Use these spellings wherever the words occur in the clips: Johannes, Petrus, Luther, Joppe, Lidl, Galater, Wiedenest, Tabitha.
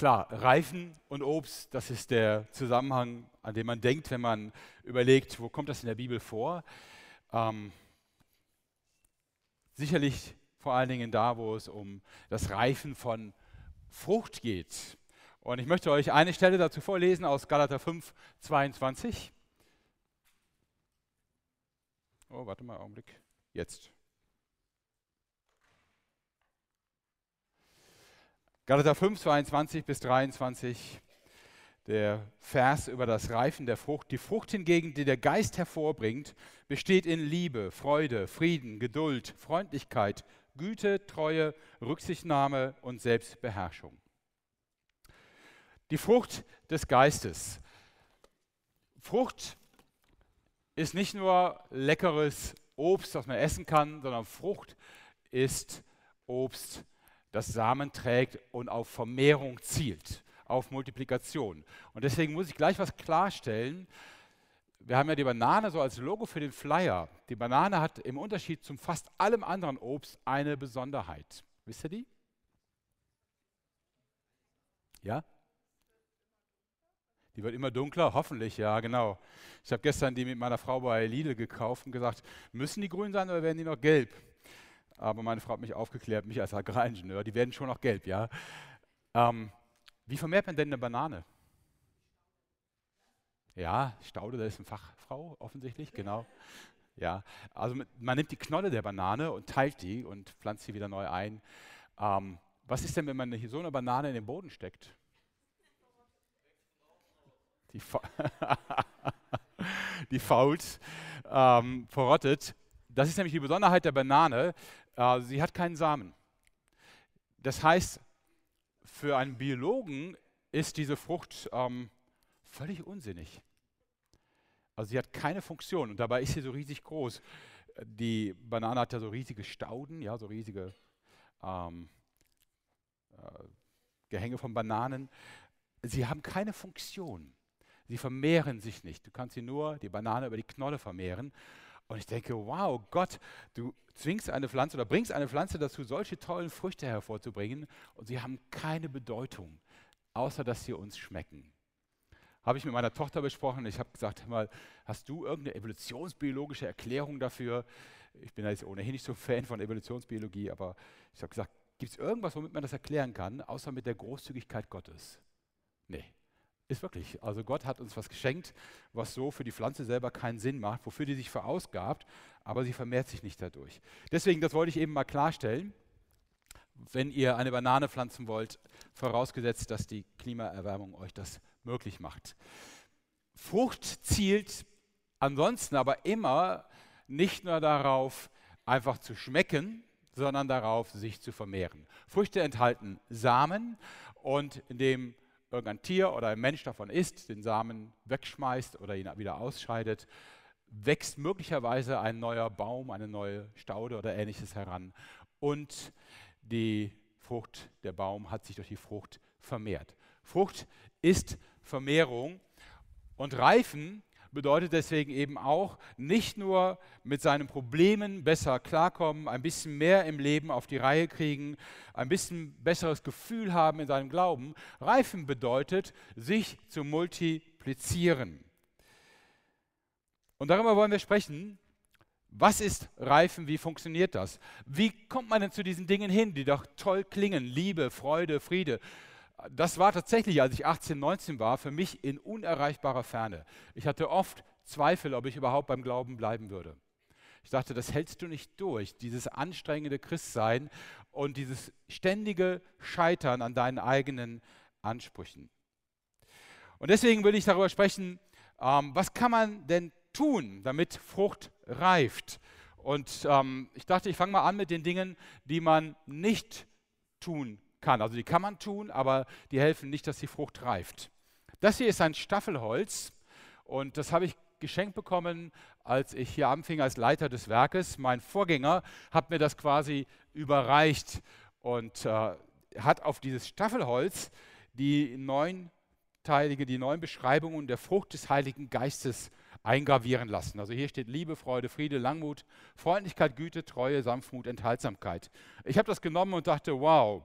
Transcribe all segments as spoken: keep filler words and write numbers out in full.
Klar, Reifen und Obst, das ist der Zusammenhang, an den man denkt, wenn man überlegt, wo kommt das in der Bibel vor? Ähm, sicherlich vor allen Dingen da, wo es um das Reifen von Frucht geht. Und ich möchte euch eine Stelle dazu vorlesen aus Galater fünf, zweiundzwanzig. Oh, warte mal einen Augenblick. Jetzt. Galater fünf, zweiundzwanzig bis dreiundzwanzig, der Vers über das Reifen der Frucht. Die Frucht hingegen, die der Geist hervorbringt, besteht in Liebe, Freude, Frieden, Geduld, Freundlichkeit, Güte, Treue, Rücksichtnahme und Selbstbeherrschung. Die Frucht des Geistes. Frucht ist nicht nur leckeres Obst, das man essen kann, sondern Frucht ist Obst, das Samen trägt und auf Vermehrung zielt, auf Multiplikation. Und deswegen muss ich gleich was klarstellen. Wir haben ja die Banane so als Logo für den Flyer. Die Banane hat im Unterschied zum fast allem anderen Obst eine Besonderheit. Wisst ihr die? Ja? Die wird immer dunkler, hoffentlich, ja, genau. Ich habe gestern die mit meiner Frau bei Lidl gekauft und gesagt, müssen die grün sein oder werden die noch gelb? Aber meine Frau hat mich aufgeklärt, mich als Agraringenieur, die werden schon noch gelb, ja. Ähm, wie vermehrt man denn eine Banane? Ja, Staude, da ist eine Fachfrau offensichtlich, genau. Ja, also man nimmt die Knolle der Banane und teilt die und pflanzt sie wieder neu ein. Ähm, was ist denn, wenn man so eine Banane in den Boden steckt? Die, fa die fault, ähm, verrottet. Das ist nämlich die Besonderheit der Banane, äh, sie hat keinen Samen. Das heißt, für einen Biologen ist diese Frucht ähm, völlig unsinnig. Also sie hat keine Funktion und dabei ist sie so riesig groß. Die Banane hat ja so riesige Stauden, ja, so riesige ähm, äh, Gehänge von Bananen. Sie haben keine Funktion. Sie vermehren sich nicht. Du kannst sie nur, die Banane, über die Knolle vermehren. Und ich denke, wow, Gott, du zwingst eine Pflanze oder bringst eine Pflanze dazu, solche tollen Früchte hervorzubringen und sie haben keine Bedeutung, außer dass sie uns schmecken. Habe ich mit meiner Tochter besprochen. Ich habe gesagt, mal, hast du irgendeine evolutionsbiologische Erklärung dafür? Ich bin jetzt ohnehin nicht so Fan von Evolutionsbiologie, aber ich habe gesagt, gibt es irgendwas, womit man das erklären kann, außer mit der Großzügigkeit Gottes? Nee. Ist wirklich. Also Gott hat uns was geschenkt, was so für die Pflanze selber keinen Sinn macht, wofür die sich verausgabt, aber sie vermehrt sich nicht dadurch. Deswegen, das wollte ich eben mal klarstellen, wenn ihr eine Banane pflanzen wollt, vorausgesetzt, dass die Klimaerwärmung euch das möglich macht. Frucht zielt ansonsten aber immer nicht nur darauf, einfach zu schmecken, sondern darauf, sich zu vermehren. Früchte enthalten Samen und in dem irgendein Tier oder ein Mensch davon isst, den Samen wegschmeißt oder ihn wieder ausscheidet, wächst möglicherweise ein neuer Baum, eine neue Staude oder Ähnliches heran. Und die Frucht, der Baum hat sich durch die Frucht vermehrt. Frucht ist Vermehrung und Reifen bedeutet deswegen eben auch, nicht nur mit seinen Problemen besser klarkommen, ein bisschen mehr im Leben auf die Reihe kriegen, ein bisschen besseres Gefühl haben in seinem Glauben. Reifen bedeutet, sich zu multiplizieren. Und darüber wollen wir sprechen. Was ist Reifen? Wie funktioniert das? Wie kommt man denn zu diesen Dingen hin, die doch toll klingen? Liebe, Freude, Friede. Das war tatsächlich, als ich achtzehn, neunzehn war, für mich in unerreichbarer Ferne. Ich hatte oft Zweifel, ob ich überhaupt beim Glauben bleiben würde. Ich dachte, das hältst du nicht durch, dieses anstrengende Christsein und dieses ständige Scheitern an deinen eigenen Ansprüchen. Und deswegen will ich darüber sprechen, ähm, was kann man denn tun, damit Frucht reift? Und ähm, ich dachte, ich fange mal an mit den Dingen, die man nicht tun kann. Kann. Also die kann man tun, aber die helfen nicht, dass die Frucht reift. Das hier ist ein Staffelholz und das habe ich geschenkt bekommen, als ich hier anfing als Leiter des Werkes. Mein Vorgänger hat mir das quasi überreicht und äh, hat auf dieses Staffelholz die neunteilige, die neuen Beschreibungen der Frucht des Heiligen Geistes eingravieren lassen. Also hier steht Liebe, Freude, Friede, Langmut, Freundlichkeit, Güte, Treue, Sanftmut, Enthaltsamkeit. Ich habe das genommen und dachte, wow,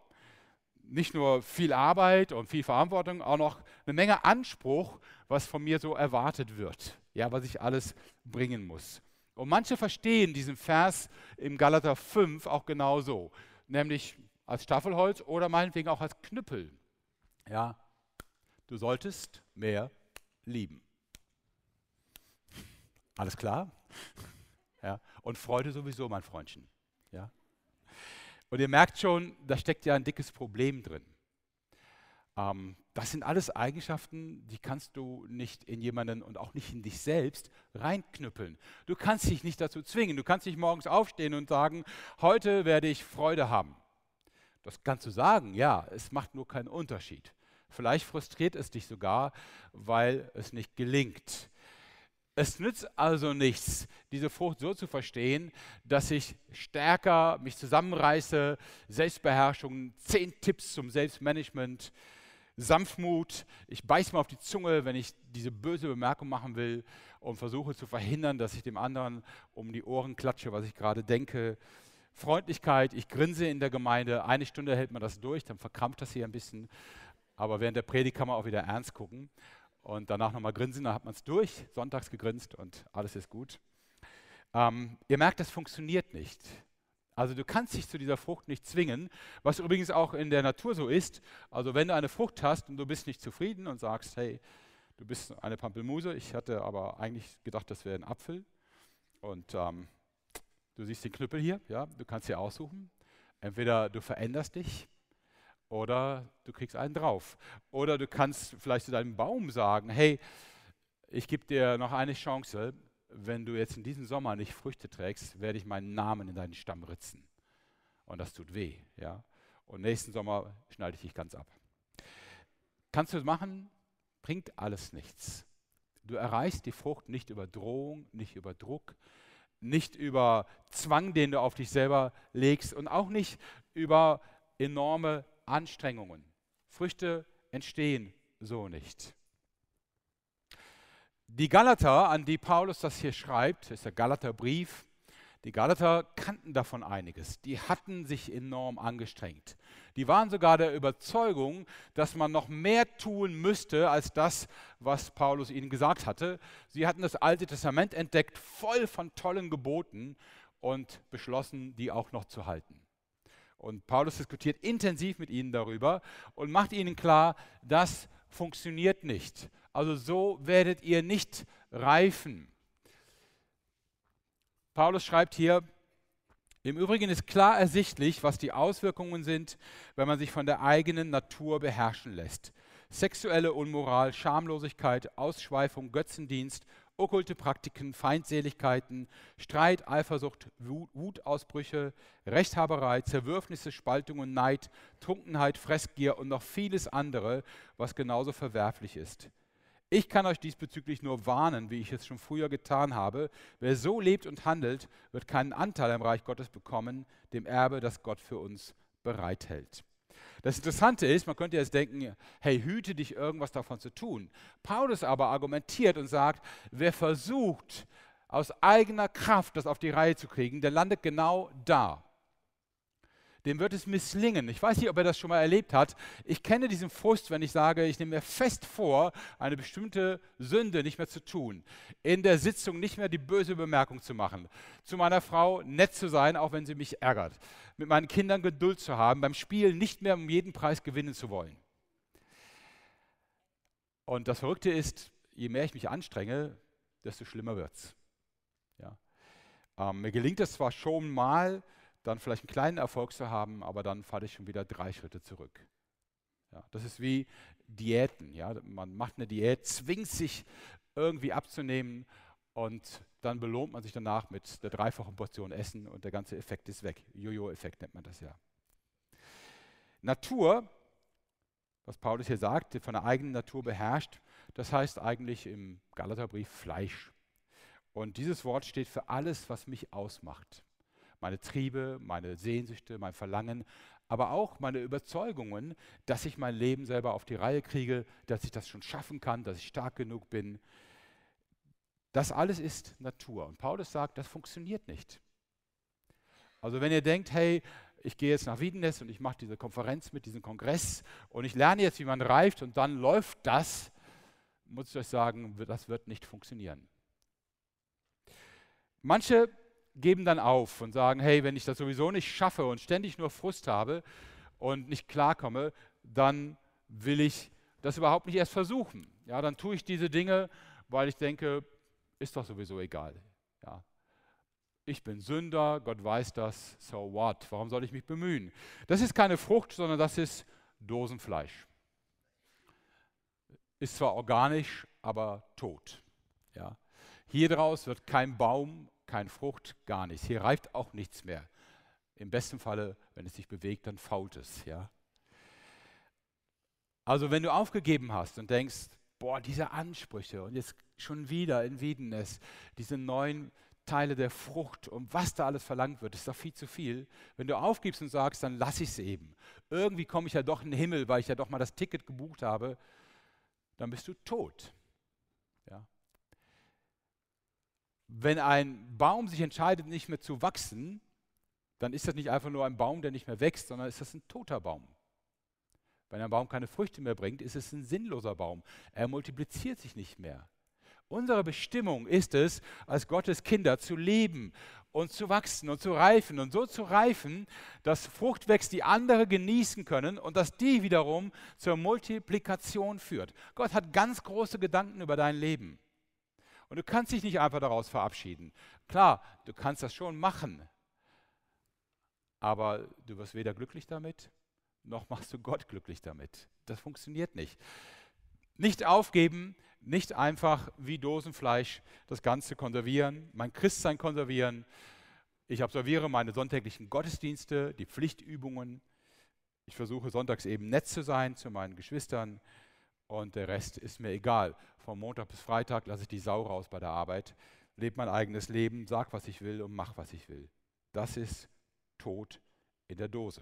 nicht nur viel Arbeit und viel Verantwortung, auch noch eine Menge Anspruch, was von mir so erwartet wird, ja, was ich alles bringen muss. Und manche verstehen diesen Vers im Galater fünf auch genau so, nämlich als Staffelholz oder meinetwegen auch als Knüppel. Ja, du solltest mehr lieben. Alles klar? Ja. Und Freude sowieso, mein Freundchen. Ja. Und ihr merkt schon, da steckt ja ein dickes Problem drin. Ähm, das sind alles Eigenschaften, die kannst du nicht in jemanden und auch nicht in dich selbst reinknüppeln. Du kannst dich nicht dazu zwingen. Du kannst nicht morgens aufstehen und sagen, heute werde ich Freude haben. Das kannst du sagen, ja, es macht nur keinen Unterschied. Vielleicht frustriert es dich sogar, weil es nicht gelingt. Es nützt also nichts, diese Frucht so zu verstehen, dass ich stärker mich zusammenreiße, Selbstbeherrschung, zehn Tipps zum Selbstmanagement, Sanftmut, ich beiße mir auf die Zunge, wenn ich diese böse Bemerkung machen will und versuche zu verhindern, dass ich dem anderen um die Ohren klatsche, was ich gerade denke. Freundlichkeit, ich grinse in der Gemeinde, eine Stunde hält man das durch, dann verkrampft das hier ein bisschen, aber während der Predigt kann man auch wieder ernst gucken. Und danach nochmal grinsen, dann hat man es durch, sonntags gegrinst und alles ist gut. Ähm, ihr merkt, das funktioniert nicht. Also du kannst dich zu dieser Frucht nicht zwingen, was übrigens auch in der Natur so ist. Also wenn du eine Frucht hast und du bist nicht zufrieden und sagst, hey, du bist eine Pampelmuse, ich hatte aber eigentlich gedacht, das wäre ein Apfel. Und ähm, du siehst den Knüppel hier, ja, du kannst dir aussuchen. Entweder du veränderst dich, oder du kriegst einen drauf. Oder du kannst vielleicht zu deinem Baum sagen, hey, ich gebe dir noch eine Chance, wenn du jetzt in diesem Sommer nicht Früchte trägst, werde ich meinen Namen in deinen Stamm ritzen. Und das tut weh. Ja? Und nächsten Sommer schneide ich dich ganz ab. Kannst du es machen? Bringt alles nichts. Du erreichst die Frucht nicht über Drohung, nicht über Druck, nicht über Zwang, den du auf dich selber legst und auch nicht über enorme Anstrengungen. Früchte entstehen so nicht. Die Galater, an die Paulus das hier schreibt, ist der Galaterbrief, die Galater kannten davon einiges. Die hatten sich enorm angestrengt. Die waren sogar der Überzeugung, dass man noch mehr tun müsste, als das, was Paulus ihnen gesagt hatte. Sie hatten das Alte Testament entdeckt, voll von tollen Geboten und beschlossen, die auch noch zu halten. Und Paulus diskutiert intensiv mit ihnen darüber und macht ihnen klar, das funktioniert nicht. Also so werdet ihr nicht reifen. Paulus schreibt hier, im Übrigen ist klar ersichtlich, was die Auswirkungen sind, wenn man sich von der eigenen Natur beherrschen lässt. Sexuelle Unmoral, Schamlosigkeit, Ausschweifung, Götzendienst, okkulte Praktiken, Feindseligkeiten, Streit, Eifersucht, Wutausbrüche, Rechthaberei, Zerwürfnisse, Spaltungen, Neid, Trunkenheit, Fressgier und noch vieles andere, was genauso verwerflich ist. Ich kann euch diesbezüglich nur warnen, wie ich es schon früher getan habe. Wer so lebt und handelt, wird keinen Anteil am Reich Gottes bekommen, dem Erbe, das Gott für uns bereithält. Das Interessante ist, man könnte jetzt denken, hey, hüte dich, irgendwas davon zu tun. Paulus aber argumentiert und sagt, wer versucht, aus eigener Kraft das auf die Reihe zu kriegen, der landet genau da. Dem wird es misslingen. Ich weiß nicht, ob er das schon mal erlebt hat. Ich kenne diesen Frust, wenn ich sage, ich nehme mir fest vor, eine bestimmte Sünde nicht mehr zu tun. In der Sitzung nicht mehr die böse Bemerkung zu machen. Zu meiner Frau nett zu sein, auch wenn sie mich ärgert. Mit meinen Kindern Geduld zu haben. Beim Spielen nicht mehr um jeden Preis gewinnen zu wollen. Und das Verrückte ist, je mehr ich mich anstrenge, desto schlimmer wird es. Ja. Ähm, mir gelingt es zwar schon mal, dann vielleicht einen kleinen Erfolg zu haben, aber dann falle ich schon wieder drei Schritte zurück. Ja, das ist wie Diäten. Ja? Man macht eine Diät, zwingt sich irgendwie abzunehmen und dann belohnt man sich danach mit der dreifachen Portion Essen und der ganze Effekt ist weg. Jojo-Effekt nennt man das ja. Natur, was Paulus hier sagt, von der eigenen Natur beherrscht, das heißt eigentlich im Galaterbrief Fleisch. Und dieses Wort steht für alles, was mich ausmacht. Meine Triebe, meine Sehnsüchte, mein Verlangen, aber auch meine Überzeugungen, dass ich mein Leben selber auf die Reihe kriege, dass ich das schon schaffen kann, dass ich stark genug bin. Das alles ist Natur. Und Paulus sagt, das funktioniert nicht. Also wenn ihr denkt, hey, ich gehe jetzt nach Wiedenest und ich mache diese Konferenz mit, diesem Kongress und ich lerne jetzt, wie man reift und dann läuft das, muss ich euch sagen, das wird nicht funktionieren. Manche geben dann auf und sagen, hey, wenn ich das sowieso nicht schaffe und ständig nur Frust habe und nicht klarkomme, dann will ich das überhaupt nicht erst versuchen. Ja, dann tue ich diese Dinge, weil ich denke, ist doch sowieso egal. Ja. Ich bin Sünder, Gott weiß das, so what? Warum soll ich mich bemühen? Das ist keine Frucht, sondern das ist Dosenfleisch. Ist zwar organisch, aber tot. Ja. Hier draus wird kein Baum, keine Frucht, gar nichts. Hier reift auch nichts mehr. Im besten Falle, wenn es sich bewegt, dann fault es. Ja. Also wenn du aufgegeben hast und denkst, boah, diese Ansprüche und jetzt schon wieder in Wiedenest, diese neuen Teile der Frucht und was da alles verlangt wird, ist doch viel zu viel. Wenn du aufgibst und sagst, dann lasse ich es eben. Irgendwie komme ich ja doch in den Himmel, weil ich ja doch mal das Ticket gebucht habe, dann bist du tot. Ja. Wenn ein Baum sich entscheidet, nicht mehr zu wachsen, dann ist das nicht einfach nur ein Baum, der nicht mehr wächst, sondern ist das ein toter Baum. Wenn ein Baum keine Früchte mehr bringt, ist es ein sinnloser Baum. Er multipliziert sich nicht mehr. Unsere Bestimmung ist es, als Gottes Kinder zu leben und zu wachsen und zu reifen und so zu reifen, dass Frucht wächst, die andere genießen können und dass die wiederum zur Multiplikation führt. Gott hat ganz große Gedanken über dein Leben. Und du kannst dich nicht einfach daraus verabschieden. Klar, du kannst das schon machen, aber du wirst weder glücklich damit, noch machst du Gott glücklich damit. Das funktioniert nicht. Nicht aufgeben, nicht einfach wie Dosenfleisch das Ganze konservieren, mein Christsein konservieren. Ich absolviere meine sonntäglichen Gottesdienste, die Pflichtübungen. Ich versuche sonntags eben nett zu sein zu meinen Geschwistern und der Rest ist mir egal. Von Montag bis Freitag lasse ich die Sau raus bei der Arbeit, lebe mein eigenes Leben, sag, was ich will und mach, was ich will. Das ist Tod in der Dose.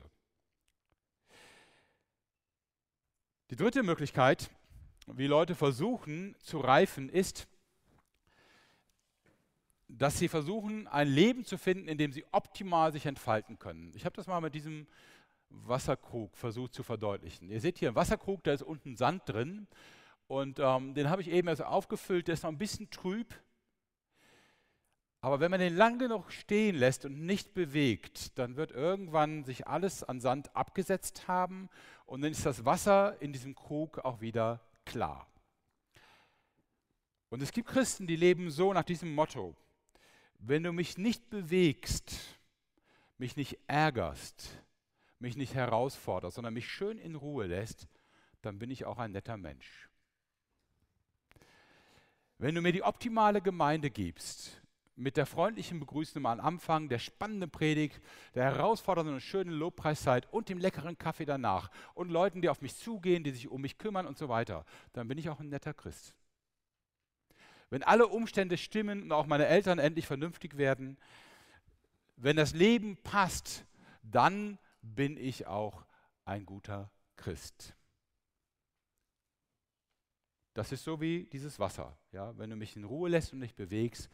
Die dritte Möglichkeit, wie Leute versuchen zu reifen, ist, dass sie versuchen, ein Leben zu finden, in dem sie optimal sich entfalten können. Ich habe das mal mit diesem Wasserkrug versucht zu verdeutlichen. Ihr seht hier einen Wasserkrug, da ist unten Sand drin und ähm, den habe ich eben erst aufgefüllt, der ist noch ein bisschen trüb. Aber wenn man den lang genug stehen lässt und nicht bewegt, dann wird irgendwann sich alles an Sand abgesetzt haben und dann ist das Wasser in diesem Krug auch wieder klar. Und es gibt Christen, die leben so nach diesem Motto: Wenn du mich nicht bewegst, mich nicht ärgerst, mich nicht herausforderst, sondern mich schön in Ruhe lässt, dann bin ich auch ein netter Mensch. Wenn du mir die optimale Gemeinde gibst, mit der freundlichen Begrüßung am Anfang, der spannenden Predigt, der herausfordernden und schönen Lobpreiszeit und dem leckeren Kaffee danach und Leuten, die auf mich zugehen, die sich um mich kümmern und so weiter, dann bin ich auch ein netter Christ. Wenn alle Umstände stimmen und auch meine Eltern endlich vernünftig werden, wenn das Leben passt, dann bin ich auch ein guter Christ. Das ist so wie dieses Wasser. Ja? Wenn du mich in Ruhe lässt und nicht bewegst,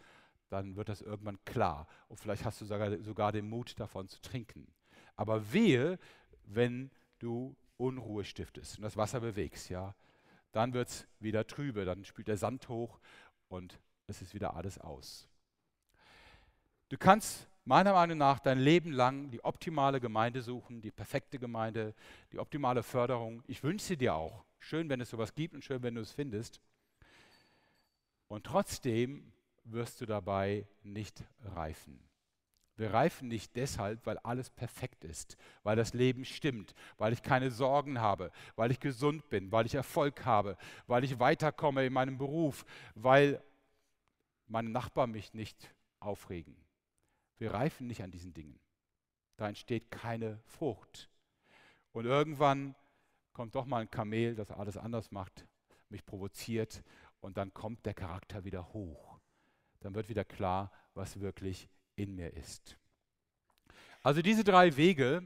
dann wird das irgendwann klar. Und vielleicht hast du sogar, sogar den Mut, davon zu trinken. Aber wehe, wenn du Unruhe stiftest und das Wasser bewegst, ja, dann wird es wieder trübe, dann spielt der Sand hoch und es ist wieder alles aus. Du kannst meiner Meinung nach dein Leben lang die optimale Gemeinde suchen, die perfekte Gemeinde, die optimale Förderung. Ich wünsche sie dir auch. Schön, wenn es sowas gibt und schön, wenn du es findest. Und trotzdem wirst du dabei nicht reifen. Wir reifen nicht deshalb, weil alles perfekt ist, weil das Leben stimmt, weil ich keine Sorgen habe, weil ich gesund bin, weil ich Erfolg habe, weil ich weiterkomme in meinem Beruf, weil meine Nachbarn mich nicht aufregen. Wir reifen nicht an diesen Dingen. Da entsteht keine Frucht. Und irgendwann kommt doch mal ein Kamel, das alles anders macht, mich provoziert und dann kommt der Charakter wieder hoch. Dann wird wieder klar, was wirklich in mir ist. Also diese drei Wege.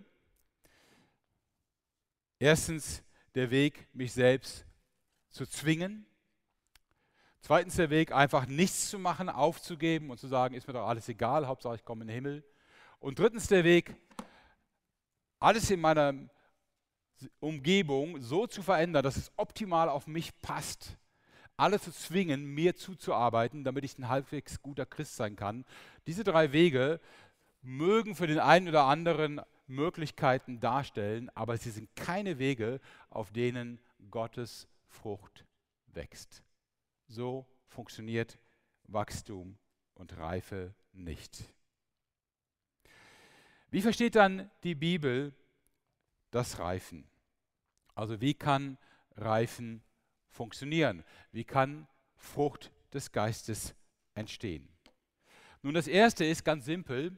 Erstens der Weg, mich selbst zu zwingen. Zweitens der Weg, einfach nichts zu machen, aufzugeben und zu sagen, ist mir doch alles egal, Hauptsache ich komme in den Himmel. Und drittens der Weg, alles in meiner Umgebung so zu verändern, dass es optimal auf mich passt, alle zu zwingen, mir zuzuarbeiten, damit ich ein halbwegs guter Christ sein kann. Diese drei Wege mögen für den einen oder anderen Möglichkeiten darstellen, aber sie sind keine Wege, auf denen Gottes Frucht wächst. So funktioniert Wachstum und Reife nicht. Wie versteht dann die Bibel das Reifen? Also wie kann Reifen funktionieren? Wie kann Frucht des Geistes entstehen? Nun, das Erste ist ganz simpel.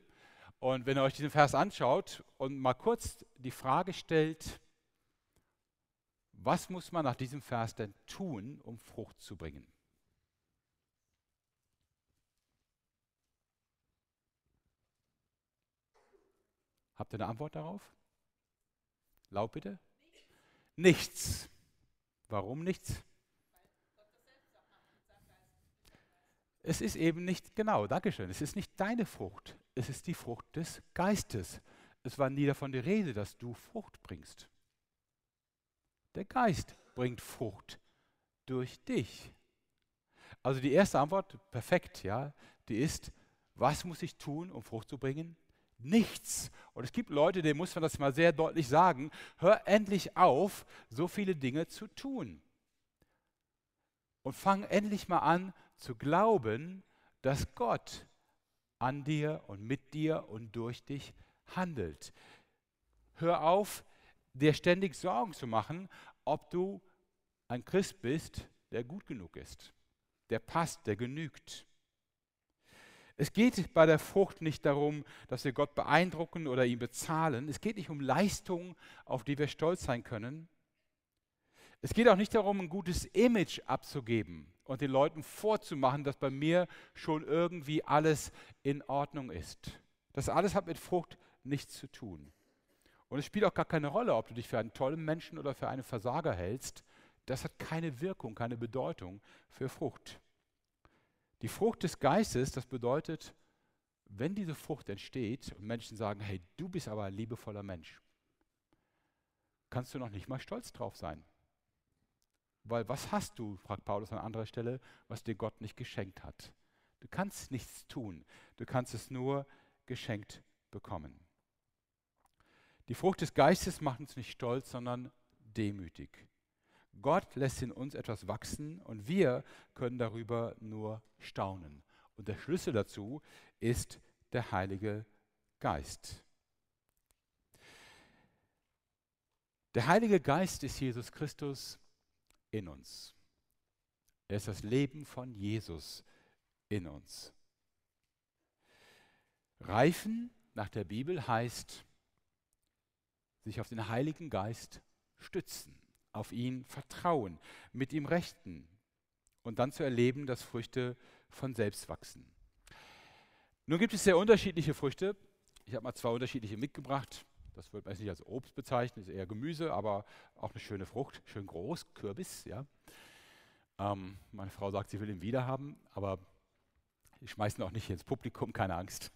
Und wenn ihr euch diesen Vers anschaut und mal kurz die Frage stellt, was muss man nach diesem Vers denn tun, um Frucht zu bringen? Habt ihr eine Antwort darauf? Laut bitte. Nichts. Warum nichts? Es ist eben nicht, genau, Dankeschön, es ist nicht deine Frucht, es ist die Frucht des Geistes. Es war nie davon die Rede, dass du Frucht bringst. Der Geist bringt Frucht durch dich. Also die erste Antwort, perfekt, ja, die ist, was muss ich tun, um Frucht zu bringen? Nichts. Und es gibt Leute, denen muss man das mal sehr deutlich sagen, hör endlich auf, so viele Dinge zu tun. Und fang endlich mal an zu glauben, dass Gott an dir und mit dir und durch dich handelt. Hör auf, dir ständig Sorgen zu machen, ob du ein Christ bist, der gut genug ist, der passt, der genügt. Es geht bei der Frucht nicht darum, dass wir Gott beeindrucken oder ihn bezahlen. Es geht nicht um Leistungen, auf die wir stolz sein können. Es geht auch nicht darum, ein gutes Image abzugeben und den Leuten vorzumachen, dass bei mir schon irgendwie alles in Ordnung ist. Das alles hat mit Frucht nichts zu tun. Und es spielt auch gar keine Rolle, ob du dich für einen tollen Menschen oder für einen Versager hältst. Das hat keine Wirkung, keine Bedeutung für Frucht. Die Frucht des Geistes, das bedeutet, wenn diese Frucht entsteht und Menschen sagen, hey, du bist aber ein liebevoller Mensch, kannst du noch nicht mal stolz drauf sein. Weil was hast du, fragt Paulus an anderer Stelle, was dir Gott nicht geschenkt hat? Du kannst nichts tun, du kannst es nur geschenkt bekommen. Die Frucht des Geistes macht uns nicht stolz, sondern demütig. Gott lässt in uns etwas wachsen und wir können darüber nur staunen. Und der Schlüssel dazu ist der Heilige Geist. Der Heilige Geist ist Jesus Christus in uns. Er ist das Leben von Jesus in uns. Reifen nach der Bibel heißt, sich auf den Heiligen Geist stützen, auf ihn vertrauen, mit ihm rechten und dann zu erleben, dass Früchte von selbst wachsen. Nun gibt es sehr unterschiedliche Früchte. Ich habe mal zwei unterschiedliche mitgebracht. Das wird man jetzt nicht als Obst bezeichnen, ist eher Gemüse, aber auch eine schöne Frucht, schön groß, Kürbis. Ja. Ähm, meine Frau sagt, sie will ihn wieder haben, aber ich schmeiße ihn auch nicht ins Publikum, keine Angst.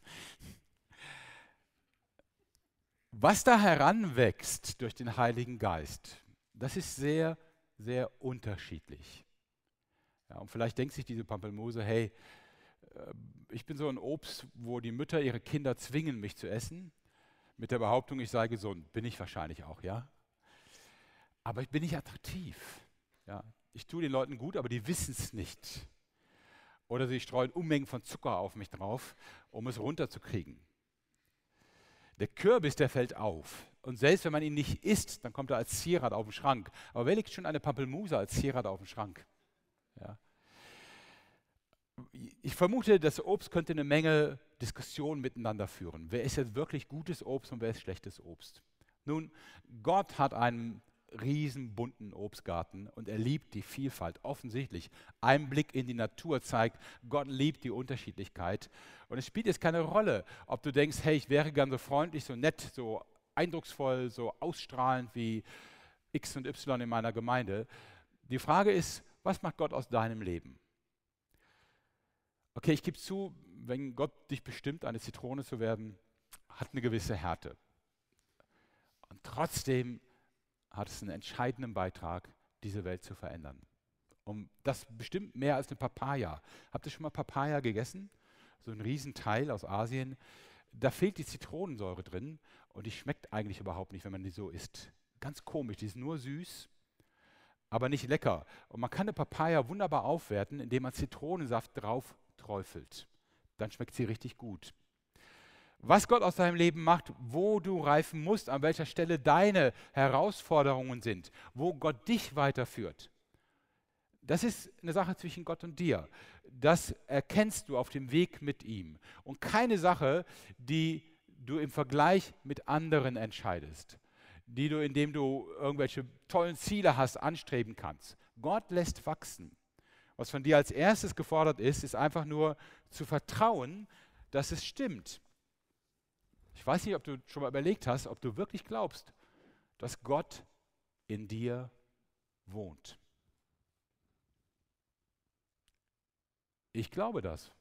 Was da heranwächst durch den Heiligen Geist, das ist sehr, sehr unterschiedlich. Ja, und vielleicht denkt sich diese Pampelmose, hey, ich bin so ein Obst, wo die Mütter ihre Kinder zwingen, mich zu essen. Mit der Behauptung, ich sei gesund, bin ich wahrscheinlich auch, ja. Aber ich bin nicht attraktiv. Ja. Ich tue den Leuten gut, aber die wissen es nicht. Oder sie streuen Unmengen von Zucker auf mich drauf, um es runterzukriegen. Der Kürbis, der fällt auf. Und selbst wenn man ihn nicht isst, dann kommt er als Zierrad auf den Schrank. Aber wer legt schon eine Pampelmuse als Zierrad auf den Schrank? Ja. Ich vermute, das Obst könnte eine Menge Diskussionen miteinander führen. Wer ist jetzt wirklich gutes Obst und wer ist schlechtes Obst? Nun, Gott hat einen riesen bunten Obstgarten und er liebt die Vielfalt, offensichtlich. Ein Blick in die Natur zeigt, Gott liebt die Unterschiedlichkeit. Und es spielt jetzt keine Rolle, ob du denkst, hey, ich wäre gern so freundlich, so nett, so eindrucksvoll, so ausstrahlend wie X und Y in meiner Gemeinde. Die Frage ist, was macht Gott aus deinem Leben? Okay, ich gebe zu, wenn Gott dich bestimmt, eine Zitrone zu werden, hat eine gewisse Härte. Und trotzdem hat es einen entscheidenden Beitrag, diese Welt zu verändern. Um das bestimmt mehr als eine Papaya. Habt ihr schon mal Papaya gegessen? So ein Riesenteil aus Asien. Da fehlt die Zitronensäure drin und die schmeckt eigentlich überhaupt nicht, wenn man die so isst. Ganz komisch, die ist nur süß, aber nicht lecker. Und man kann eine Papaya wunderbar aufwerten, indem man Zitronensaft drauf träufelt. Dann schmeckt sie richtig gut. Was Gott aus deinem Leben macht, wo du reifen musst, an welcher Stelle deine Herausforderungen sind, wo Gott dich weiterführt. Das ist eine Sache zwischen Gott und dir. Das erkennst du auf dem Weg mit ihm. Und keine Sache, die du im Vergleich mit anderen entscheidest, die du, indem du irgendwelche tollen Ziele hast, anstreben kannst. Gott lässt wachsen. Was von dir als erstes gefordert ist, ist einfach nur zu vertrauen, dass es stimmt. Ich weiß nicht, ob du schon mal überlegt hast, ob du wirklich glaubst, dass Gott in dir wohnt. Ich glaube das.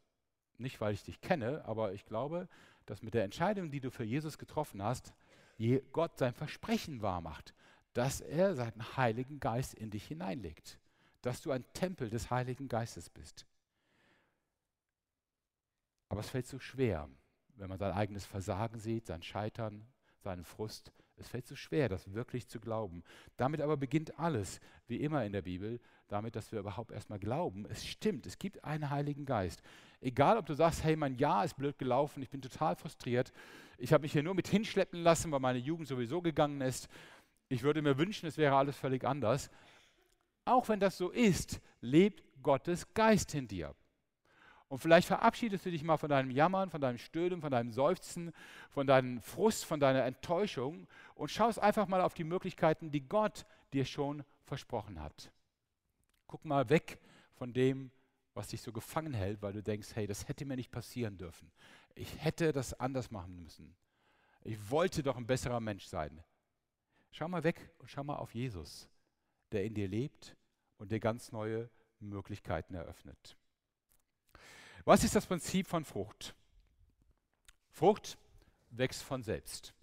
Nicht, weil ich dich kenne, aber ich glaube, dass mit der Entscheidung, die du für Jesus getroffen hast, Gott sein Versprechen wahrmacht, dass er seinen Heiligen Geist in dich hineinlegt, dass du ein Tempel des Heiligen Geistes bist. Aber es fällt so schwer, wenn man sein eigenes Versagen sieht, sein Scheitern, seinen Frust. Es fällt so schwer, das wirklich zu glauben. Damit aber beginnt alles, wie immer in der Bibel, damit, dass wir überhaupt erstmal glauben, es stimmt, es gibt einen Heiligen Geist. Egal, ob du sagst, hey, mein Jahr ist blöd gelaufen, ich bin total frustriert, ich habe mich hier nur mit hinschleppen lassen, weil meine Jugend sowieso gegangen ist, ich würde mir wünschen, es wäre alles völlig anders. Auch wenn das so ist, lebt Gottes Geist in dir. Und vielleicht verabschiedest du dich mal von deinem Jammern, von deinem Stöhnen, von deinem Seufzen, von deinem Frust, von deiner Enttäuschung und schaust einfach mal auf die Möglichkeiten, die Gott dir schon versprochen hat. Guck mal weg von dem, was dich so gefangen hält, weil du denkst, hey, das hätte mir nicht passieren dürfen. Ich hätte das anders machen müssen. Ich wollte doch ein besserer Mensch sein. Schau mal weg und schau mal auf Jesus, der in dir lebt und dir ganz neue Möglichkeiten eröffnet. Was ist das Prinzip von Frucht? Frucht wächst von selbst.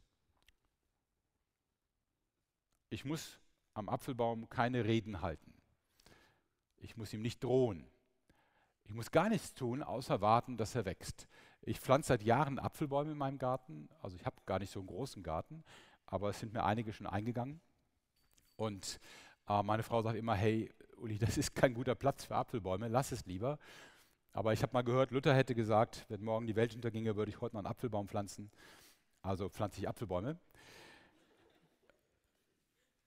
Ich muss am Apfelbaum keine Reden halten. Ich muss ihm nicht drohen. Ich muss gar nichts tun, außer warten, dass er wächst. Ich pflanze seit Jahren Apfelbäume in meinem Garten. Also ich habe gar nicht so einen großen Garten, aber es sind mir einige schon eingegangen. Und äh, meine Frau sagt immer, hey, Uli, das ist kein guter Platz für Apfelbäume, lass es lieber. Aber ich habe mal gehört, Luther hätte gesagt, wenn morgen die Welt unterginge, würde ich heute noch einen Apfelbaum pflanzen. Also pflanze ich Apfelbäume.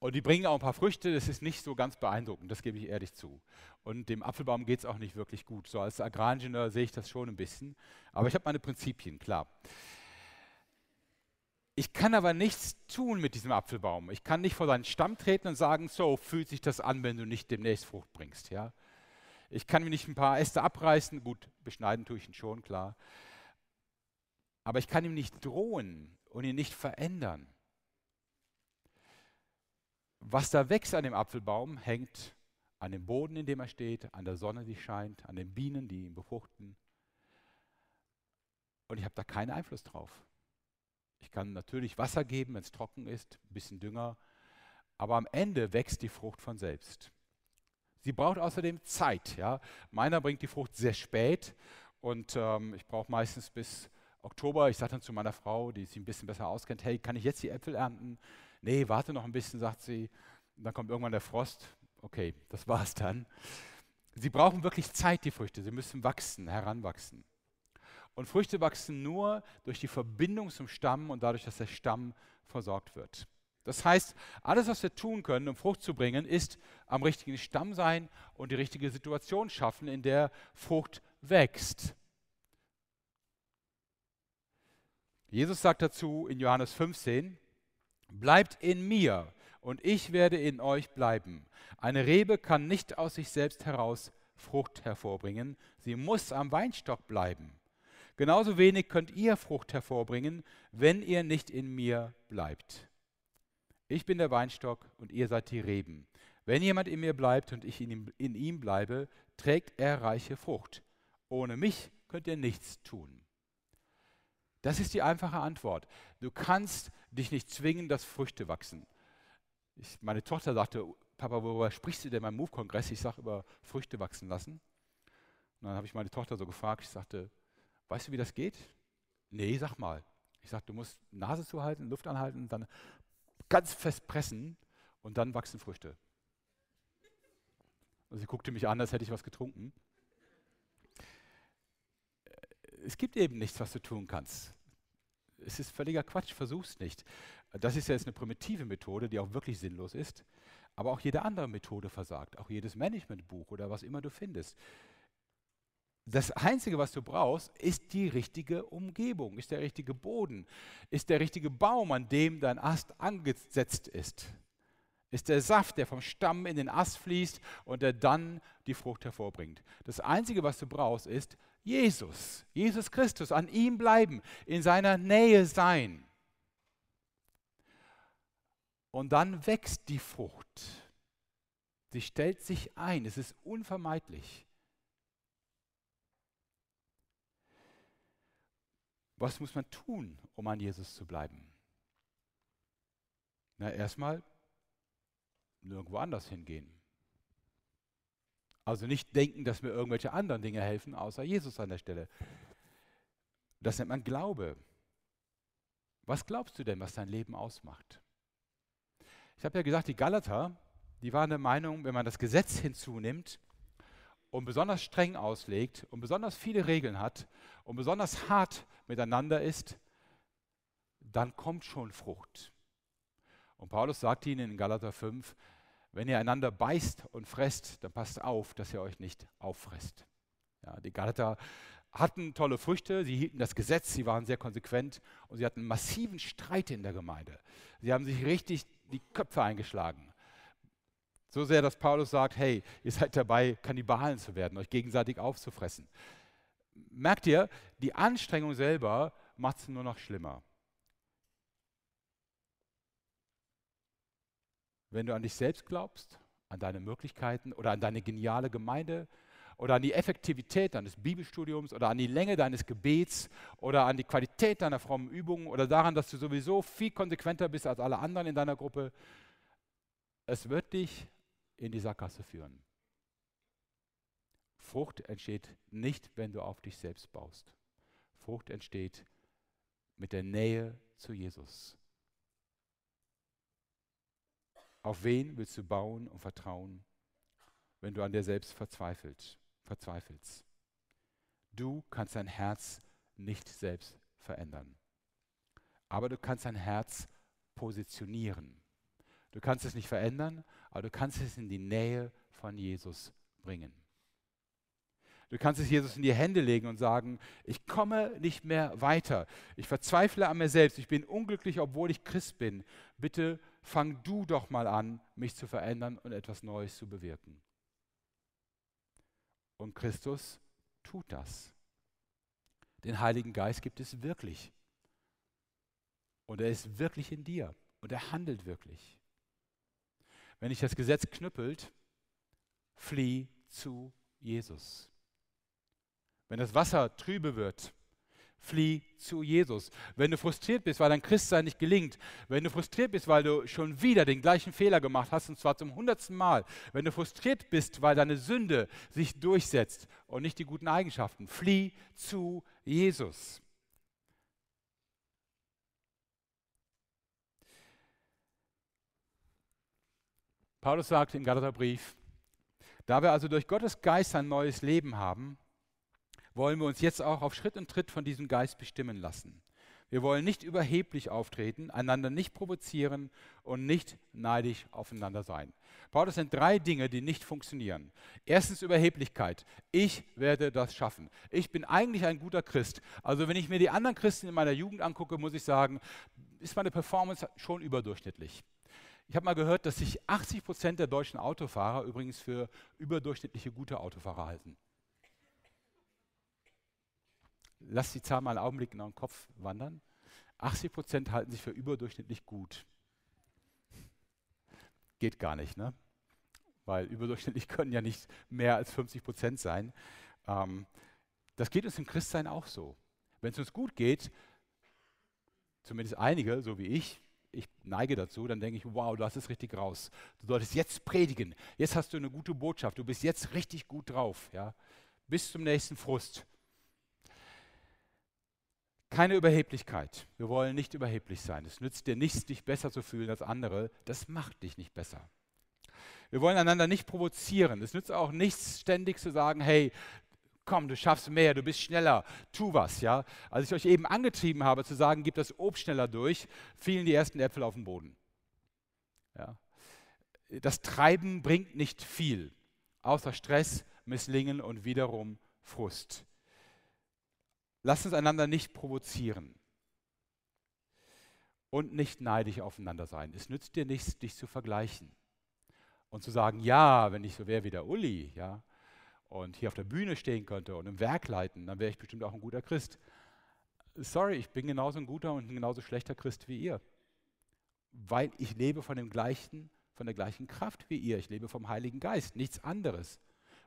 Und die bringen auch ein paar Früchte, das ist nicht so ganz beeindruckend, das gebe ich ehrlich zu. Und dem Apfelbaum geht es auch nicht wirklich gut. So als Agraringenieur sehe ich das schon ein bisschen. Aber ich habe meine Prinzipien, klar. Ich kann aber nichts tun mit diesem Apfelbaum. Ich kann nicht vor seinen Stamm treten und sagen, so fühlt sich das an, wenn du nicht demnächst Frucht bringst. Ja? Ich kann mir nicht ein paar Äste abreißen, gut, beschneiden tue ich ihn schon, klar. Aber ich kann ihm nicht drohen und ihn nicht verändern. Was da wächst an dem Apfelbaum, hängt an dem Boden, in dem er steht, an der Sonne, die scheint, an den Bienen, die ihn befruchten. Und ich habe da keinen Einfluss drauf. Ich kann natürlich Wasser geben, wenn es trocken ist, ein bisschen Dünger. Aber am Ende wächst die Frucht von selbst. Sie braucht außerdem Zeit. Ja? Meiner bringt die Frucht sehr spät und ähm, ich brauche meistens bis Oktober. Ich sage dann zu meiner Frau, die sich ein bisschen besser auskennt, hey, kann ich jetzt die Äpfel ernten? Nee, warte noch ein bisschen, sagt sie. Und dann kommt irgendwann der Frost. Okay, das war's dann. Sie brauchen wirklich Zeit, die Früchte. Sie müssen wachsen, heranwachsen. Und Früchte wachsen nur durch die Verbindung zum Stamm und dadurch, dass der Stamm versorgt wird. Das heißt, alles, was wir tun können, um Frucht zu bringen, ist am richtigen Stamm sein und die richtige Situation schaffen, in der Frucht wächst. Jesus sagt dazu in Johannes fünfzehn, bleibt in mir und ich werde in euch bleiben. Eine Rebe kann nicht aus sich selbst heraus Frucht hervorbringen, sie muss am Weinstock bleiben. Genauso wenig könnt ihr Frucht hervorbringen, wenn ihr nicht in mir bleibt. Ich bin der Weinstock und ihr seid die Reben. Wenn jemand in mir bleibt und ich in ihm, in ihm bleibe, trägt er reiche Frucht. Ohne mich könnt ihr nichts tun. Das ist die einfache Antwort. Du kannst dich nicht zwingen, dass Früchte wachsen. Ich, meine Tochter sagte, Papa, worüber sprichst du denn beim Move-Kongress? Ich sage, über Früchte wachsen lassen. Und dann habe ich meine Tochter so gefragt, ich sagte, weißt du, wie das geht? Nee, sag mal. Ich sagte, du musst Nase zuhalten, Luft anhalten, und dann ganz fest pressen und dann wachsen Früchte. Und sie guckte mich an, als hätte ich was getrunken. Es gibt eben nichts, was du tun kannst. Es ist völliger Quatsch, versuch's nicht. Das ist ja jetzt eine primitive Methode, die auch wirklich sinnlos ist. Aber auch jede andere Methode versagt, auch jedes Managementbuch oder was immer du findest. Das Einzige, was du brauchst, ist die richtige Umgebung, ist der richtige Boden, ist der richtige Baum, an dem dein Ast angesetzt ist. Ist der Saft, der vom Stamm in den Ast fließt und der dann die Frucht hervorbringt. Das Einzige, was du brauchst, ist Jesus, Jesus Christus, an ihm bleiben, in seiner Nähe sein. Und dann wächst die Frucht. Sie stellt sich ein, es ist unvermeidlich. Was muss man tun, um an Jesus zu bleiben? Na, erstmal nirgendwo anders hingehen. Also nicht denken, dass mir irgendwelche anderen Dinge helfen, außer Jesus an der Stelle. Das nennt man Glaube. Was glaubst du denn, was dein Leben ausmacht? Ich habe ja gesagt, die Galater, die waren der Meinung, wenn man das Gesetz hinzunimmt und besonders streng auslegt und besonders viele Regeln hat und besonders hart miteinander ist, dann kommt schon Frucht. Und Paulus sagt ihnen in Galater fünf, wenn ihr einander beißt und fresst, dann passt auf, dass ihr euch nicht auffresst. Ja, die Galater hatten tolle Früchte, sie hielten das Gesetz, sie waren sehr konsequent und sie hatten massiven Streit in der Gemeinde. Sie haben sich richtig die Köpfe eingeschlagen. So sehr, dass Paulus sagt, hey, ihr seid dabei, Kannibalen zu werden, euch gegenseitig aufzufressen. Merkt ihr, die Anstrengung selber macht es nur noch schlimmer. Wenn du an dich selbst glaubst, an deine Möglichkeiten oder an deine geniale Gemeinde oder an die Effektivität deines Bibelstudiums oder an die Länge deines Gebets oder an die Qualität deiner frommen Übungen oder daran, dass du sowieso viel konsequenter bist als alle anderen in deiner Gruppe, es wird dich in die Sackgasse führen. Frucht entsteht nicht, wenn du auf dich selbst baust. Frucht entsteht mit der Nähe zu Jesus. Auf wen willst du bauen und vertrauen, wenn du an dir selbst verzweifelst? verzweifelst? Du kannst dein Herz nicht selbst verändern. Aber du kannst dein Herz positionieren. Du kannst es nicht verändern, aber du kannst es in die Nähe von Jesus bringen. Du kannst es Jesus in die Hände legen und sagen, ich komme nicht mehr weiter. Ich verzweifle an mir selbst. Ich bin unglücklich, obwohl ich Christ bin. Bitte fang du doch mal an, mich zu verändern und etwas Neues zu bewirken. Und Christus tut das. Den Heiligen Geist gibt es wirklich. Und er ist wirklich in dir. Und er handelt wirklich. Wenn dich das Gesetz knüppelt, flieh zu Jesus. Wenn das Wasser trübe wird, flieh zu Jesus. Wenn du frustriert bist, weil dein Christsein nicht gelingt, wenn du frustriert bist, weil du schon wieder den gleichen Fehler gemacht hast, und zwar zum hundertsten Mal, wenn du frustriert bist, weil deine Sünde sich durchsetzt und nicht die guten Eigenschaften, flieh zu Jesus. Paulus sagt im Galaterbrief, da wir also durch Gottes Geist ein neues Leben haben, wollen wir uns jetzt auch auf Schritt und Tritt von diesem Geist bestimmen lassen. Wir wollen nicht überheblich auftreten, einander nicht provozieren und nicht neidisch aufeinander sein. Paulus nennt drei Dinge, die nicht funktionieren. Erstens Überheblichkeit. Ich werde das schaffen. Ich bin eigentlich ein guter Christ. Also wenn ich mir die anderen Christen in meiner Jugend angucke, muss ich sagen, ist meine Performance schon überdurchschnittlich. Ich habe mal gehört, dass sich achtzig Prozent der deutschen Autofahrer übrigens für überdurchschnittliche gute Autofahrer halten. Lass die Zahl mal einen Augenblick in euren Kopf wandern. achtzig Prozent halten sich für überdurchschnittlich gut. Geht gar nicht, ne? Weil überdurchschnittlich können ja nicht mehr als fünfzig Prozent sein. Ähm, das geht uns im Christsein auch so. Wenn es uns gut geht, zumindest einige, so wie ich, ich neige dazu, dann denke ich, wow, du hast es richtig raus. Du solltest jetzt predigen. Jetzt hast du eine gute Botschaft. Du bist jetzt richtig gut drauf. Ja? Bis zum nächsten Frust. Keine Überheblichkeit. Wir wollen nicht überheblich sein. Es nützt dir nichts, dich besser zu fühlen als andere. Das macht dich nicht besser. Wir wollen einander nicht provozieren. Es nützt auch nichts, ständig zu sagen, hey, komm, du schaffst mehr, du bist schneller, tu was. Ja? Als ich euch eben angetrieben habe, zu sagen, gib das Obst schneller durch, fielen die ersten Äpfel auf den Boden. Ja? Das Treiben bringt nicht viel, außer Stress, Misslingen und wiederum Frust. Lasst uns einander nicht provozieren und nicht neidisch aufeinander sein. Es nützt dir nichts, dich zu vergleichen und zu sagen, ja, wenn ich so wäre wie der Uli, ja, und hier auf der Bühne stehen könnte und im Werk leiten, dann wäre ich bestimmt auch ein guter Christ. Sorry, ich bin genauso ein guter und ein genauso schlechter Christ wie ihr, weil ich lebe von dem gleichen, von der gleichen Kraft wie ihr. Ich lebe vom Heiligen Geist, nichts anderes.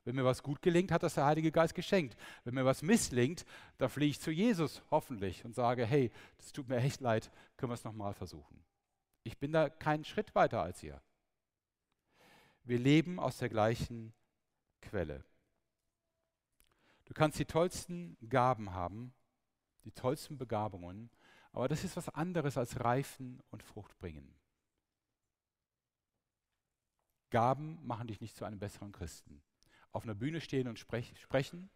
Wenn mir was gut gelingt, hat das der Heilige Geist geschenkt. Wenn mir was misslingt, da fliege ich zu Jesus hoffentlich und sage, hey, das tut mir echt leid, können wir es nochmal versuchen. Ich bin da keinen Schritt weiter als ihr. Wir leben aus der gleichen Quelle. Du kannst die tollsten Gaben haben, die tollsten Begabungen, aber das ist was anderes als reifen und Frucht bringen. Gaben machen dich nicht zu einem besseren Christen. Auf einer Bühne stehen und sprech, sprechen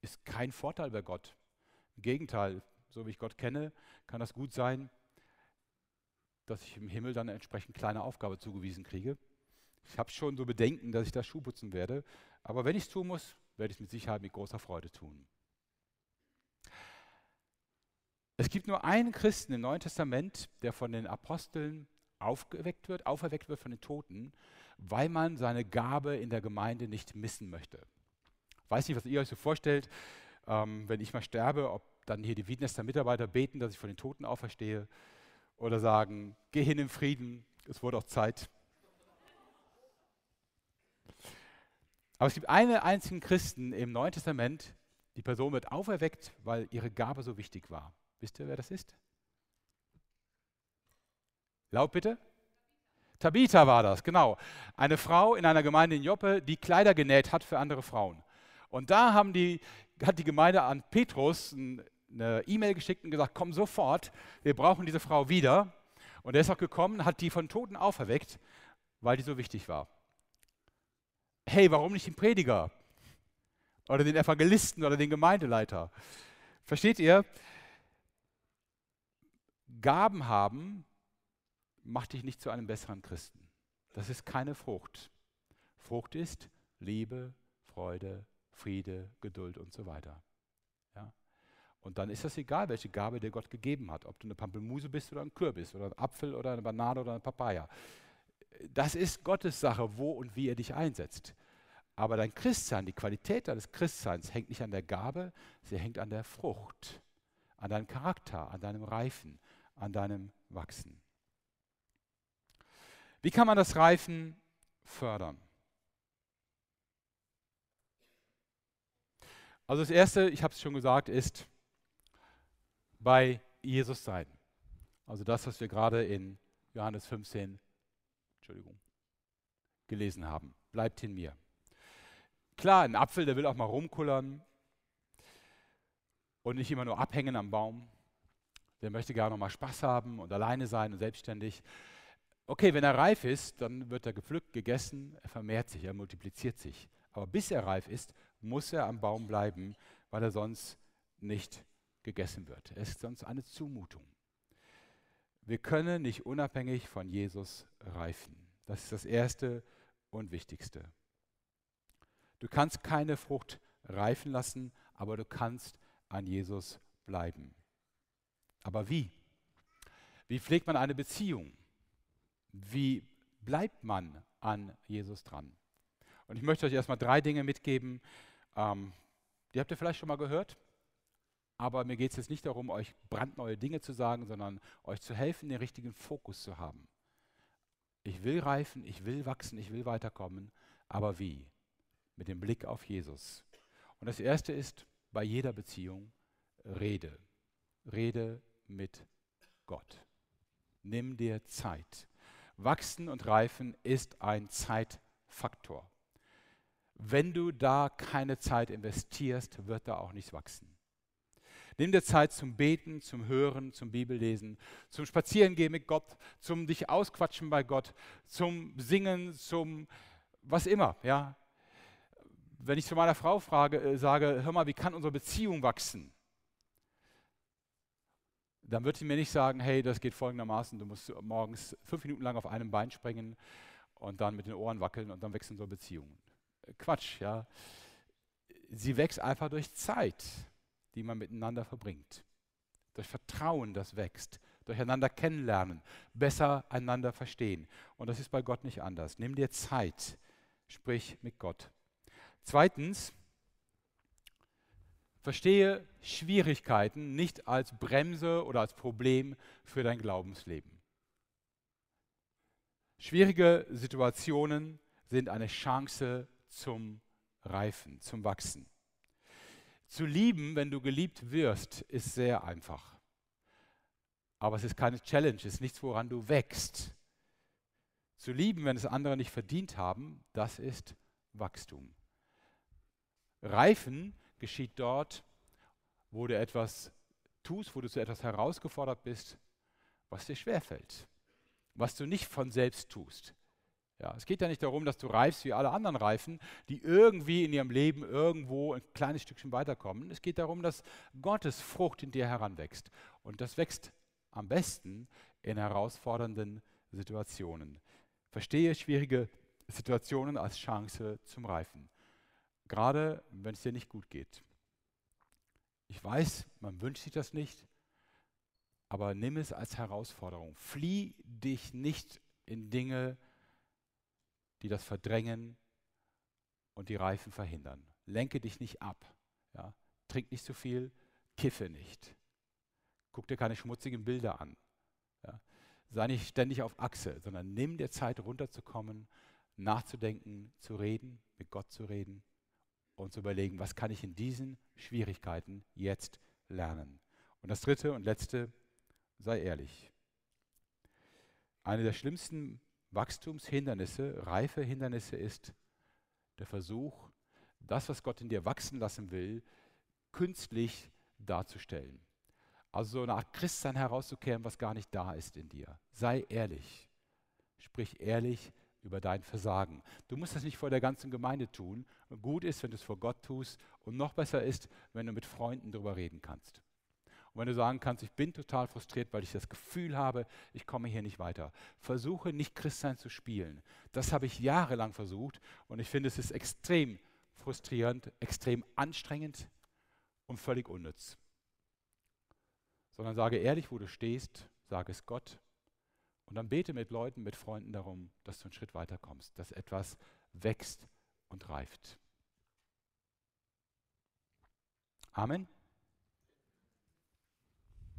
ist kein Vorteil bei Gott. Im Gegenteil, so wie ich Gott kenne, kann das gut sein, dass ich im Himmel dann eine entsprechend kleine Aufgabe zugewiesen kriege. Ich habe schon so Bedenken, dass ich das Schuh putzen werde, aber wenn ich es tun muss, werde ich es mit Sicherheit mit großer Freude tun. Es gibt nur einen Christen im Neuen Testament, der von den Aposteln aufgeweckt wird, auferweckt wird von den Toten, weil man seine Gabe in der Gemeinde nicht missen möchte. Ich weiß nicht, was ihr euch so vorstellt, ähm, wenn ich mal sterbe, ob dann hier die Wiedenester Mitarbeiter beten, dass ich von den Toten auferstehe oder sagen, geh hin im Frieden, es wurde auch Zeit. Aber es gibt einen einzigen Christen im Neuen Testament, die Person wird auferweckt, weil ihre Gabe so wichtig war. Wisst ihr, wer das ist? Laut bitte. Tabitha war das, genau. Eine Frau in einer Gemeinde in Joppe, die Kleider genäht hat für andere Frauen. Und da haben die, hat die Gemeinde an Petrus eine E-Mail geschickt und gesagt, komm sofort, wir brauchen diese Frau wieder. Und er ist auch gekommen, hat die von Toten auferweckt, weil die so wichtig war. Hey, warum nicht den Prediger? Oder den Evangelisten oder den Gemeindeleiter? Versteht ihr? Gaben haben macht dich nicht zu einem besseren Christen. Das ist keine Frucht. Frucht ist Liebe, Freude, Friede, Geduld und so weiter. Ja? Und dann ist das egal, welche Gabe dir Gott gegeben hat. Ob du eine Pampelmuse bist oder ein Kürbis oder ein Apfel oder eine Banane oder eine Papaya. Das ist Gottes Sache, wo und wie er dich einsetzt. Aber dein Christsein, die Qualität deines Christseins hängt nicht an der Gabe, sie hängt an der Frucht, an deinem Charakter, an deinem Reifen, an deinem Wachsen. Wie kann man das Reifen fördern? Also das Erste, ich habe es schon gesagt, ist bei Jesus sein. Also das, was wir gerade in Johannes fünfzehn Entschuldigung, gelesen haben. Bleibt in mir. Klar, ein Apfel, der will auch mal rumkullern und nicht immer nur abhängen am Baum. Der möchte gerne noch mal Spaß haben und alleine sein und selbstständig. Okay, wenn er reif ist, dann wird er gepflückt, gegessen, er vermehrt sich, er multipliziert sich. Aber bis er reif ist, muss er am Baum bleiben, weil er sonst nicht gegessen wird. Es ist sonst eine Zumutung. Wir können nicht unabhängig von Jesus reifen. Das ist das Erste und Wichtigste. Du kannst keine Frucht reifen lassen, aber du kannst an Jesus bleiben. Aber wie? Wie pflegt man eine Beziehung? Wie bleibt man an Jesus dran? Und ich möchte euch erstmal drei Dinge mitgeben, ähm, die habt ihr vielleicht schon mal gehört, aber mir geht es jetzt nicht darum, euch brandneue Dinge zu sagen, sondern euch zu helfen, den richtigen Fokus zu haben. Ich will reifen, ich will wachsen, ich will weiterkommen, aber wie? Mit dem Blick auf Jesus. Und das Erste ist, bei jeder Beziehung, rede. Rede mit Gott. Nimm dir Zeit. Wachsen und Reifen ist ein Zeitfaktor. Wenn du da keine Zeit investierst, wird da auch nichts wachsen. Nimm dir Zeit zum Beten, zum Hören, zum Bibellesen, zum Spazierengehen mit Gott, zum dich ausquatschen bei Gott, zum Singen, zum was immer. Ja? Wenn ich zu meiner Frau frage, äh, sage, hör mal, wie kann unsere Beziehung wachsen? Dann wird sie mir nicht sagen, hey, das geht folgendermaßen, du musst morgens fünf Minuten lang auf einem Bein springen und dann mit den Ohren wackeln und dann wachsen unsere Beziehungen. Quatsch, ja. Sie wächst einfach durch Zeit, die man miteinander verbringt. Durch Vertrauen, das wächst. Durch einander kennenlernen, besser einander verstehen. Und das ist bei Gott nicht anders. Nimm dir Zeit, sprich mit Gott. Zweitens, verstehe Schwierigkeiten nicht als Bremse oder als Problem für dein Glaubensleben. Schwierige Situationen sind eine Chance zum Reifen, zum Wachsen. Zu lieben, wenn du geliebt wirst, ist sehr einfach. Aber es ist keine Challenge, es ist nichts, woran du wächst. Zu lieben, wenn es andere nicht verdient haben, das ist Wachstum. Reifen geschieht dort, wo du etwas tust, wo du zu etwas herausgefordert bist, was dir schwerfällt, was du nicht von selbst tust. Ja, es geht ja nicht darum, dass du reifst wie alle anderen Reifen, die irgendwie in ihrem Leben irgendwo ein kleines Stückchen weiterkommen. Es geht darum, dass Gottes Frucht in dir heranwächst. Und das wächst am besten in herausfordernden Situationen. Verstehe schwierige Situationen als Chance zum Reifen. Gerade, wenn es dir nicht gut geht. Ich weiß, man wünscht sich das nicht, aber nimm es als Herausforderung. Flieh dich nicht in Dinge, die das verdrängen und die Reifen verhindern. Lenke dich nicht ab. Ja? Trink nicht zu viel, kiffe nicht. Guck dir keine schmutzigen Bilder an. Ja? Sei nicht ständig auf Achse, sondern nimm dir Zeit, runterzukommen, nachzudenken, zu reden, mit Gott zu reden und zu überlegen, was kann ich in diesen Schwierigkeiten jetzt lernen. Und das dritte und letzte, sei ehrlich. Eine der schlimmsten Wachstumshindernisse, reife Hindernisse ist der Versuch, das, was Gott in dir wachsen lassen will, künstlich darzustellen. Also so eine Art Christsein herauszukehren, was gar nicht da ist in dir. Sei ehrlich. Sprich ehrlich über dein Versagen. Du musst das nicht vor der ganzen Gemeinde tun. Gut ist, wenn du es vor Gott tust und noch besser ist, wenn du mit Freunden darüber reden kannst. Und wenn du sagen kannst, ich bin total frustriert, weil ich das Gefühl habe, ich komme hier nicht weiter. Versuche nicht Christsein zu spielen. Das habe ich jahrelang versucht und ich finde, es ist extrem frustrierend, extrem anstrengend und völlig unnütz. Sondern sage ehrlich, wo du stehst, sage es Gott und dann bete mit Leuten, mit Freunden darum, dass du einen Schritt weiter kommst, dass etwas wächst und reift. Amen.